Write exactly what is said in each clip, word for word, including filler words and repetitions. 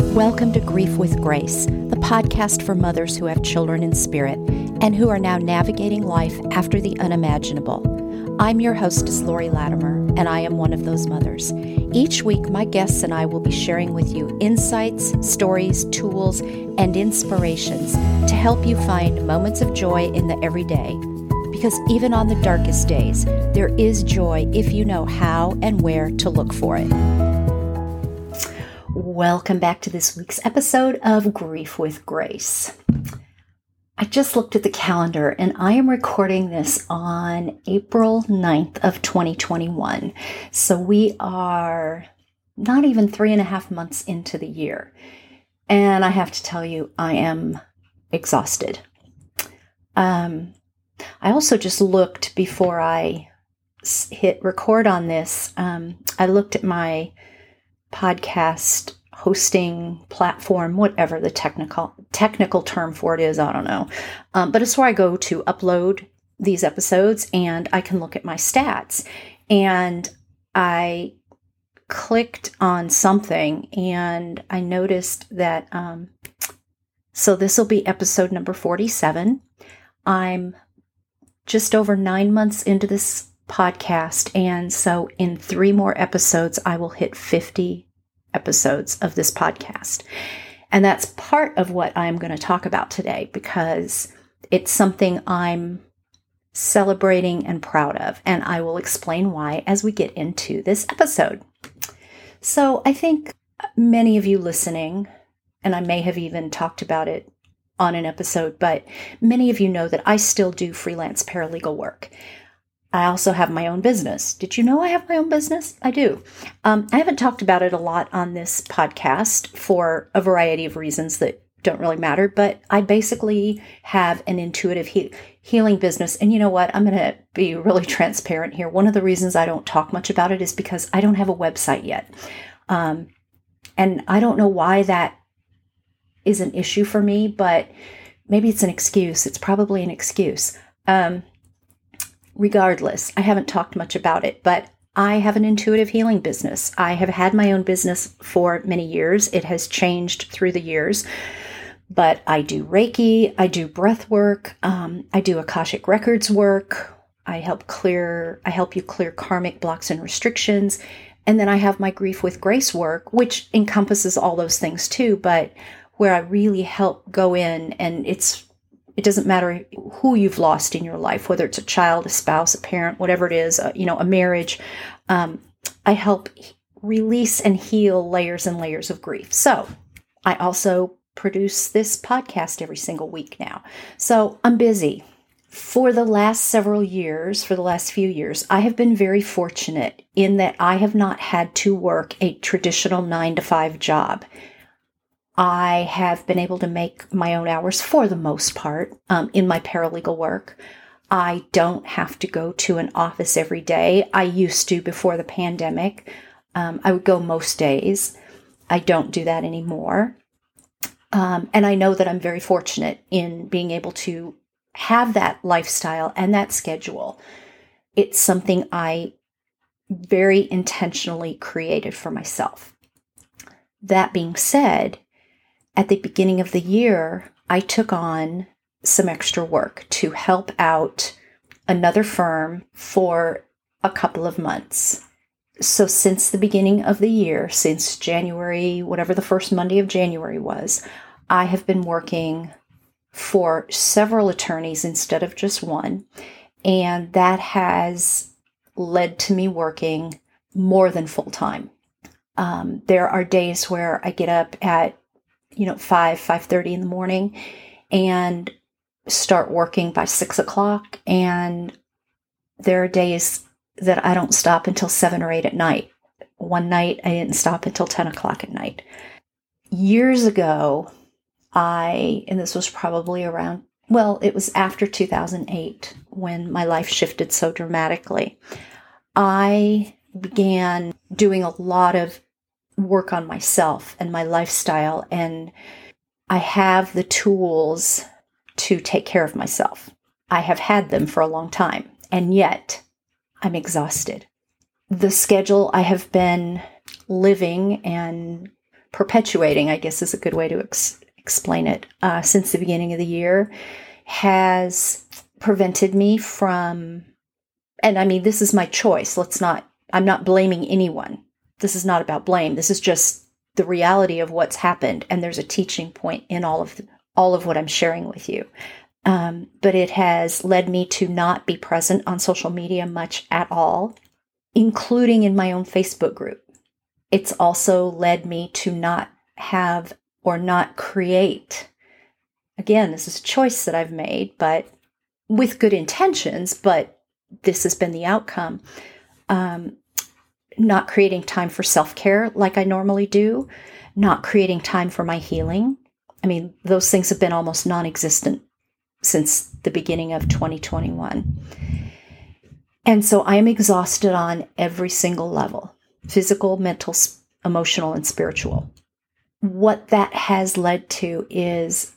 Welcome to Grief with Grace, the podcast for mothers who have children in spirit and who are now navigating life after the unimaginable. I'm your hostess, Lori Latimer, and I am one of those mothers. Each week, my guests and I will be sharing with you insights, stories, tools, and inspirations to help you find moments of joy in the everyday. Because even on the darkest days, there is joy if you know how and where to look for it. Welcome back to this week's episode of Grief with Grace. I just looked at the calendar and I am recording this on April ninth of twenty twenty-one. So we are not even three and a half months into the year. And I have to tell you, I am exhausted. Um, I also just looked before I hit record on this. Um, I looked at my podcast hosting platform, whatever the technical technical term for it is. I don't know. Um, but it's where I go to upload these episodes and I can look at my stats. And I clicked on something and I noticed that, um, so this will be episode number forty-seven. I'm just over nine months into this podcast, and so in three more episodes, I will hit fifty episodes of this podcast. And that's part of what I'm going to talk about today, because it's something I'm celebrating and proud of, and I will explain why as we get into this episode. So I think many of you listening, and I may have even talked about it on an episode, but many of you know that I still do freelance paralegal work. I also have my own business. Did you know I have my own business? I do. Um, I haven't talked about it a lot on this podcast for a variety of reasons that don't really matter, but I basically have an intuitive he- healing business. And you know what? I'm going to be really transparent here. One of the reasons I don't talk much about it is because I don't have a website yet. Um, and I don't know why that is an issue for me, but maybe it's an excuse. It's probably an excuse. Um, Regardless, I haven't talked much about it, but I have an intuitive healing business. I have had my own business for many years. It has changed through the years, but I do Reiki, I do breath work, um, I do Akashic Records work. I help clear, I help you clear karmic blocks and restrictions. And then I have my Grief with Grace work, which encompasses all those things too, but where I really help go in, and it's It doesn't matter who you've lost in your life, whether it's a child, a spouse, a parent, whatever it is, a, you know, a marriage. Um, I help release and heal layers and layers of grief. So I also produce this podcast every single week now. So I'm busy. For the last several years, for the last few years, I have been very fortunate in that I have not had to work a traditional nine to five job. I have been able to make my own hours for the most part um, in my paralegal work. I don't have to go to an office every day. I used to before the pandemic. Um, I would go most days. I don't do that anymore. Um, and I know that I'm very fortunate in being able to have that lifestyle and that schedule. It's something I very intentionally created for myself. That being said, at the beginning of the year, I took on some extra work to help out another firm for a couple of months. So since the beginning of the year, since January, whatever the first Monday of January was, I have been working for several attorneys instead of just one. And that has led to me working more than full time. Um, there are days where I get up at you know, five, five thirty in the morning and start working by six o'clock. And there are days that I don't stop until seven or eight at night. One night I didn't stop until ten o'clock at night. Years ago, I, and this was probably around, well, it was after two thousand eight when my life shifted so dramatically. I began doing a lot of work on myself and my lifestyle, and I have the tools to take care of myself. I have had them for a long time, and yet I'm exhausted. The schedule I have been living and perpetuating, I guess is a good way to ex- explain it, uh, since the beginning of the year has prevented me from, and I mean, this is my choice. Let's not, I'm not blaming anyone. This is not about blame. This is just the reality of what's happened. And there's a teaching point in all of the, all of what I'm sharing with you. Um, but it has led me to not be present on social media much at all, including in my own Facebook group. It's also led me to not have or not create. Again, this is a choice that I've made, but with good intentions, but this has been the outcome. Um, not creating time for self-care like I normally do, not creating time for my healing. I mean, those things have been almost non-existent since the beginning of twenty twenty-one. And so I am exhausted on every single level, physical, mental, emotional, and spiritual. What that has led to is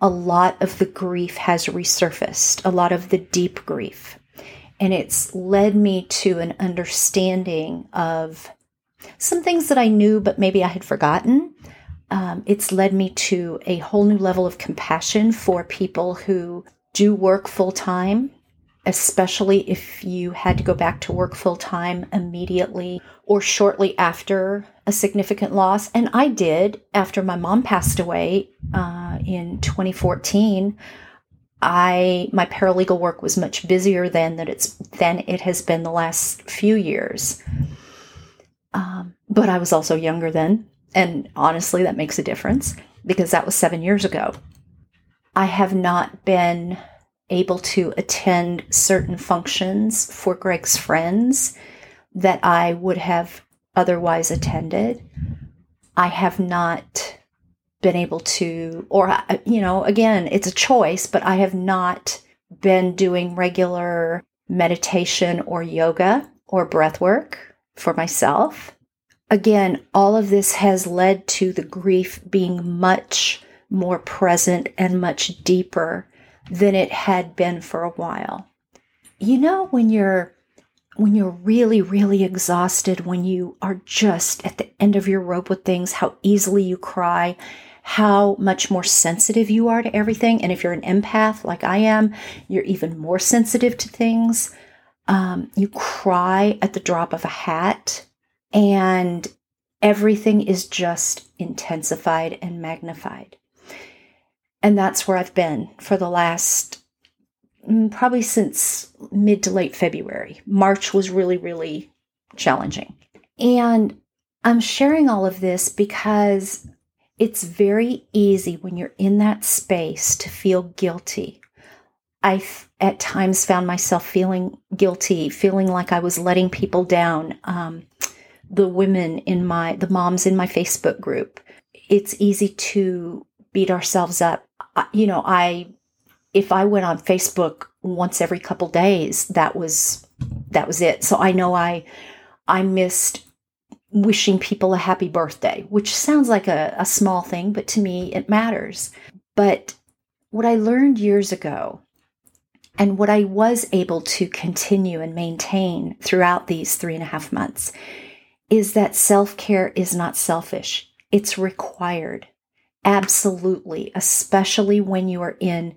a lot of the grief has resurfaced, a lot of the deep grief. And it's led me to an understanding of some things that I knew, but maybe I had forgotten. Um, it's led me to a whole new level of compassion for people who do work full time, especially if you had to go back to work full time immediately or shortly after a significant loss. And I did, after my mom passed away uh, in twenty fourteen. I, my paralegal work was much busier than that it's than it has been the last few years. Um, but I was also younger then. And honestly, that makes a difference because that was seven years ago. I have not been able to attend certain functions for Greg's friends that I would have otherwise attended. I have not been able to, or, you know, again, it's a choice, but I have not been doing regular meditation or yoga or breath work for myself. Again, all of this has led to the grief being much more present and much deeper than it had been for a while. You know, when you're when you're really, really exhausted, when you are just at the end of your rope with things, how easily you cry, how much more sensitive you are to everything. And if you're an empath like I am, you're even more sensitive to things. Um, you cry at the drop of a hat, and everything is just intensified and magnified. And that's where I've been for the last, probably since mid to late February. March was really, really challenging. And I'm sharing all of this because it's very easy when you're in that space to feel guilty. I've at times found myself feeling guilty, feeling like I was letting people down. Um, the women in my, the moms in my Facebook group, it's easy to beat ourselves up. You know, I, if I went on Facebook once every couple days, that was, that was it. So I know I, I missed wishing people a happy birthday, which sounds like a, a small thing, but to me it matters. But what I learned years ago and what I was able to continue and maintain throughout these three and a half months is that self-care is not selfish. It's required. Absolutely. Especially when you are in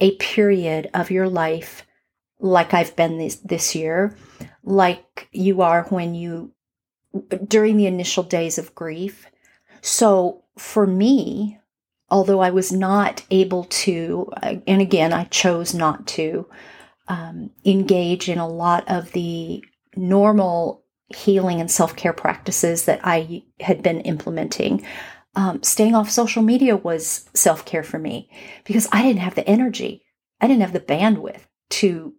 a period of your life, like I've been this, this year, like you are when you, during the initial days of grief. So for me, although I was not able to, and again, I chose not to um, engage in a lot of the normal healing and self-care practices that I had been implementing, Um, staying off social media was self-care for me because I didn't have the energy. I didn't have the bandwidth to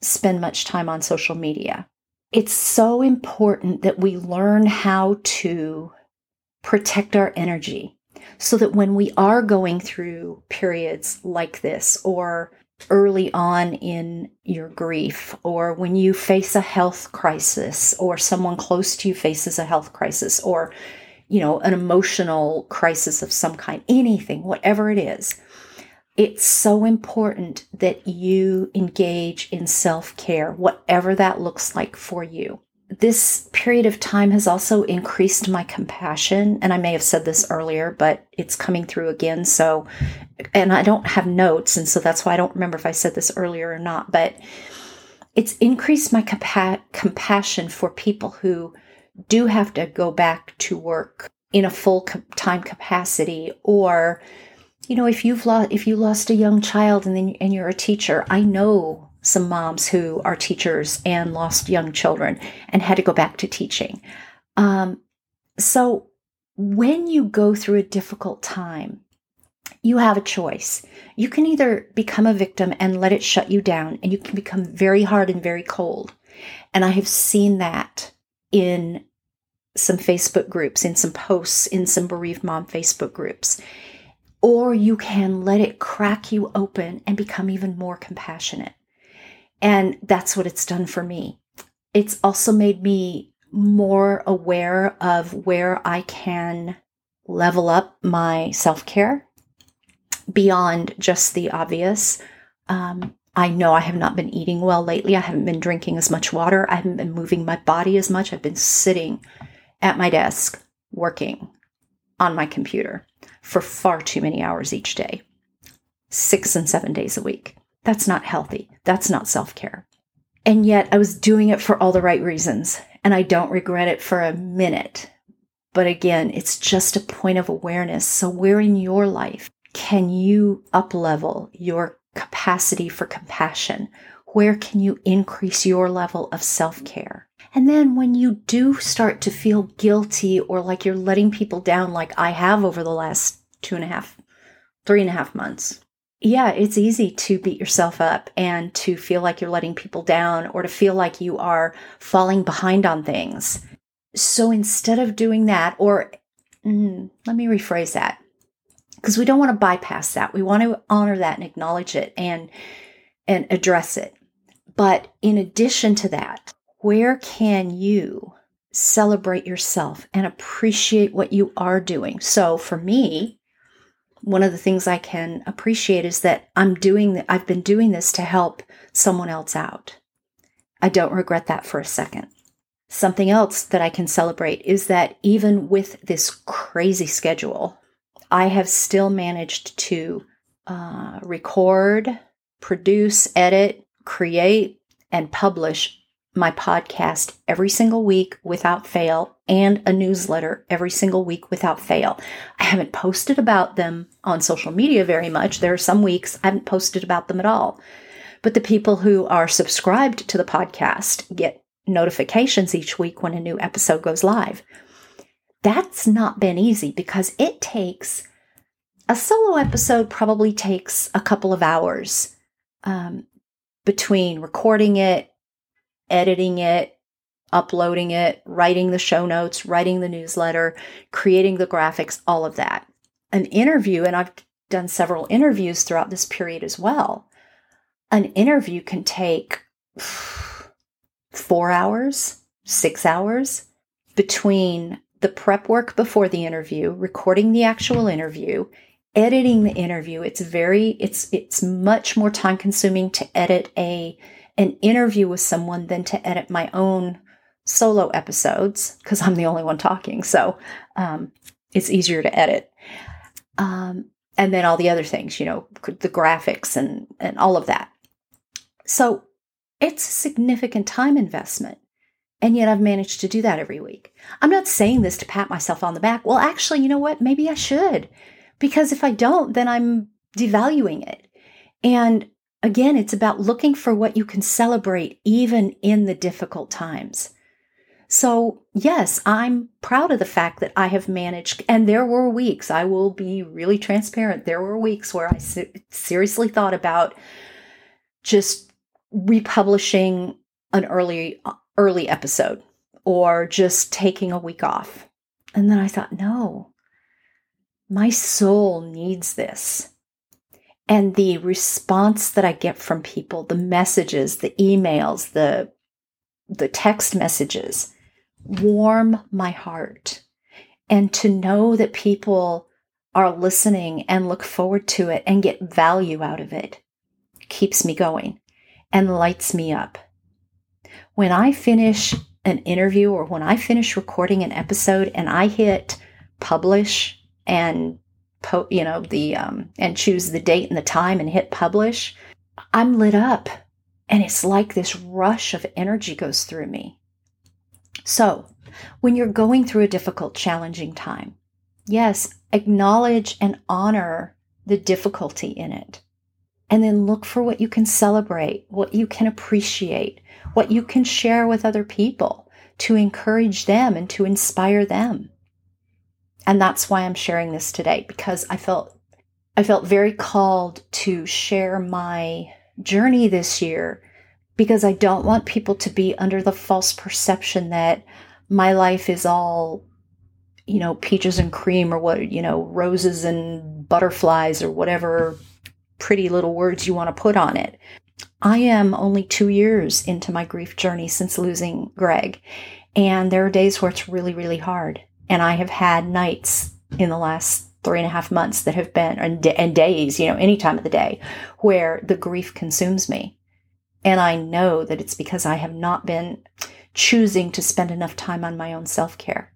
spend much time on social media. It's so important that we learn how to protect our energy so that when we are going through periods like this or early on in your grief or when you face a health crisis or someone close to you faces a health crisis or you know, an emotional crisis of some kind, anything, whatever it is, it's so important that you engage in self-care, whatever that looks like for you. this period of time has also increased my compassion. And I may have said this earlier, but it's coming through again. So, and I don't have notes. And so that's why I don't remember if I said this earlier or not, but it's increased my compa- compassion for people who do have to go back to work in a full co- time capacity, or, you know, if you've lost, if you lost a young child and then, and you're a teacher, I know some moms who are teachers and lost young children and had to go back to teaching. Um, so when you go through a difficult time, you have a choice. You can either become a victim and let it shut you down, and you can become very hard and very cold. And I have seen that in some Facebook groups, in some posts, in some bereaved mom Facebook groups. Or you can let it crack you open and become even more compassionate. And that's what it's done for me. It's also made me more aware of where I can level up my self-care beyond just the obvious. Um, I know I have not been eating well lately. I haven't been drinking as much water. I haven't been moving my body as much. I've been sitting at my desk working on my computer for far too many hours each day, six and seven days a week. That's not healthy. That's not self-care. And yet I was doing it for all the right reasons, and I don't regret it for a minute. But again, it's just a point of awareness. So where in your life can you up-level your capacity for compassion? Where can you increase your level of self-care? And then when you do start to feel guilty or like you're letting people down, like I have over the last two and a half, three and a half months, yeah, it's easy to beat yourself up and to feel like you're letting people down or to feel like you are falling behind on things. So instead of doing that, or mm, let me rephrase that, because we don't want to bypass that. We want to honor that and acknowledge it and and address it. But in addition to that, where can you celebrate yourself and appreciate what you are doing? So for me, one of the things I can appreciate is that I'm doing, I've been doing this to help someone else out. I don't regret that for a second. Something else that I can celebrate is that even with this crazy schedule, I have still managed to uh, record, produce, edit, create, and publish my podcast every single week without fail, and a newsletter every single week without fail. I haven't posted about them on social media very much. There are some weeks I haven't posted about them at all. But the people who are subscribed to the podcast get notifications each week when a new episode goes live. That's not been easy because it takes, a solo episode probably takes a couple of hours um, between recording it, editing it, uploading it, writing the show notes, writing the newsletter, creating the graphics, all of that. An interview, and I've done several interviews throughout this period as well. An interview can take four hours, six hours between the prep work before the interview, recording the actual interview, editing the interview. It's very, it's, it's much more time consuming to edit a an interview with someone than to edit my own solo episodes because I'm the only one talking. So um, it's easier to edit. Um, and then all the other things, you know, the graphics and, and all of that. So it's a significant time investment. And yet I've managed to do that every week. I'm not saying this to pat myself on the back. Well, actually, you know what? Maybe I should, because if I don't, then I'm devaluing it. And again, it's about looking for what you can celebrate even in the difficult times. So yes, I'm proud of the fact that I have managed, and there were weeks, I will be really transparent, there were weeks where I se- seriously thought about just republishing an early, early episode or just taking a week off. And then I thought, no, my soul needs this. And the response that I get from people, the messages, the emails, the, the text messages, warm my heart. And to know that people are listening and look forward to it and get value out of it keeps me going and lights me up. When I finish an interview or when I finish recording an episode and I hit publish and po- you know, the um, and choose the date and the time and hit publish, I'm lit up. And it's like this rush of energy goes through me. So when you're going through a difficult, challenging time, yes, acknowledge and honor the difficulty in it. And then look for what you can celebrate, what you can appreciate, what you can share with other people to encourage them and to inspire them. And that's why I'm sharing this today, because I felt I felt very called to share my journey this year, because I don't want people to be under the false perception that my life is all, you know, peaches and cream, or what, you know, roses and butterflies, or whatever pretty little words you want to put on it. I am only two years into my grief journey since losing Greg, and there are days where it's really, really hard. And I have had nights in the last three and a half months that have been, and, d- and days, you know, any time of the day, where the grief consumes me. And I know that it's because I have not been choosing to spend enough time on my own self-care.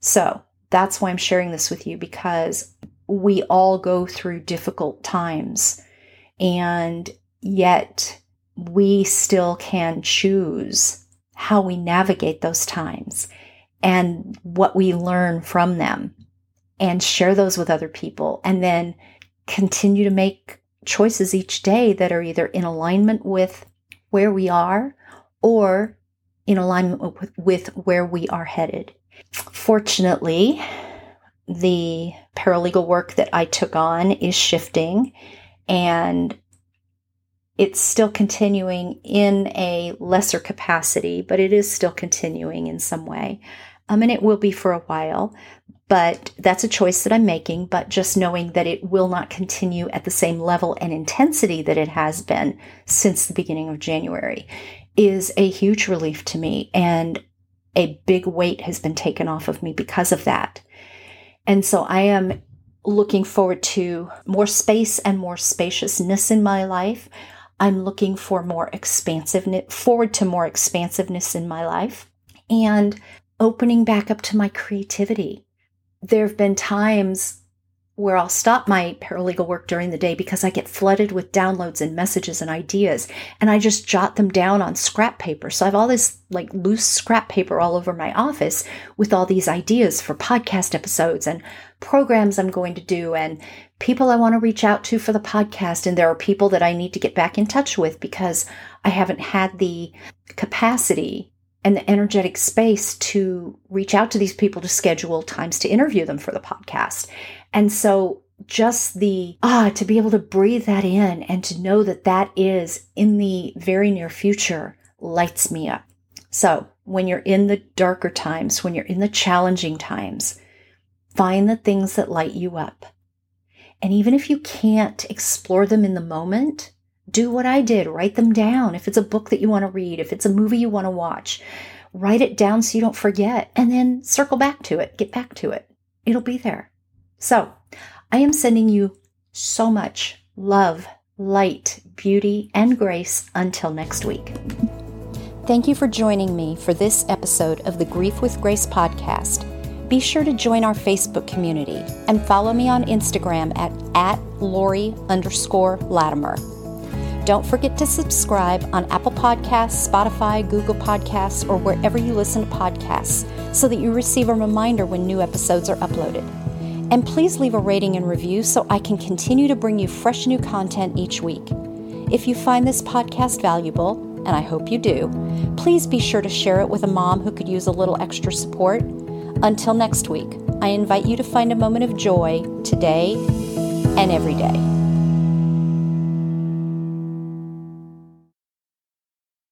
So that's why I'm sharing this with you, because we all go through difficult times, and yet we still can choose how we navigate those times and what we learn from them, and share those with other people, and then continue to make choices each day that are either in alignment with where we are or in alignment with, with where we are headed. Fortunately, the paralegal work that I took on is shifting, and it's still continuing in a lesser capacity, but it is still continuing in some way. Um, and it will be for a while, but that's a choice that I'm making. But just knowing that it will not continue at the same level and intensity that it has been since the beginning of January is a huge relief to me. And a big weight has been taken off of me because of that. And so I am looking forward to more space and more spaciousness in my life. I'm looking for more expansiveness, forward to more expansiveness in my life, and opening back up to my creativity. There have been times where I'll stop my paralegal work during the day because I get flooded with downloads and messages and ideas, and I just jot them down on scrap paper. So I have all this like loose scrap paper all over my office with all these ideas for podcast episodes and programs I'm going to do and people I want to reach out to for the podcast. And there are people that I need to get back in touch with because I haven't had the capacity and the energetic space to reach out to these people to schedule times to interview them for the podcast. And so just the, ah, to be able to breathe that in and to know that that is in the very near future lights me up. So when you're in the darker times, when you're in the challenging times, find the things that light you up. And even if you can't explore them in the moment, do what I did. Write them down. If it's a book that you want to read, if it's a movie you want to watch, write it down so you don't forget, and then circle back to it. Get back to it. It'll be there. So I am sending you so much love, light, beauty, and grace until next week. Thank you for joining me for this episode of the Grief with Grace podcast. Be sure to join our Facebook community and follow me on Instagram at, at Lori underscore Latimer. Don't forget to subscribe on Apple Podcasts, Spotify, Google Podcasts, or wherever you listen to podcasts so that you receive a reminder when new episodes are uploaded. And please leave a rating and review so I can continue to bring you fresh new content each week. If you find this podcast valuable, and I hope you do, please be sure to share it with a mom who could use a little extra support. Until next week, I invite you to find a moment of joy today and every day.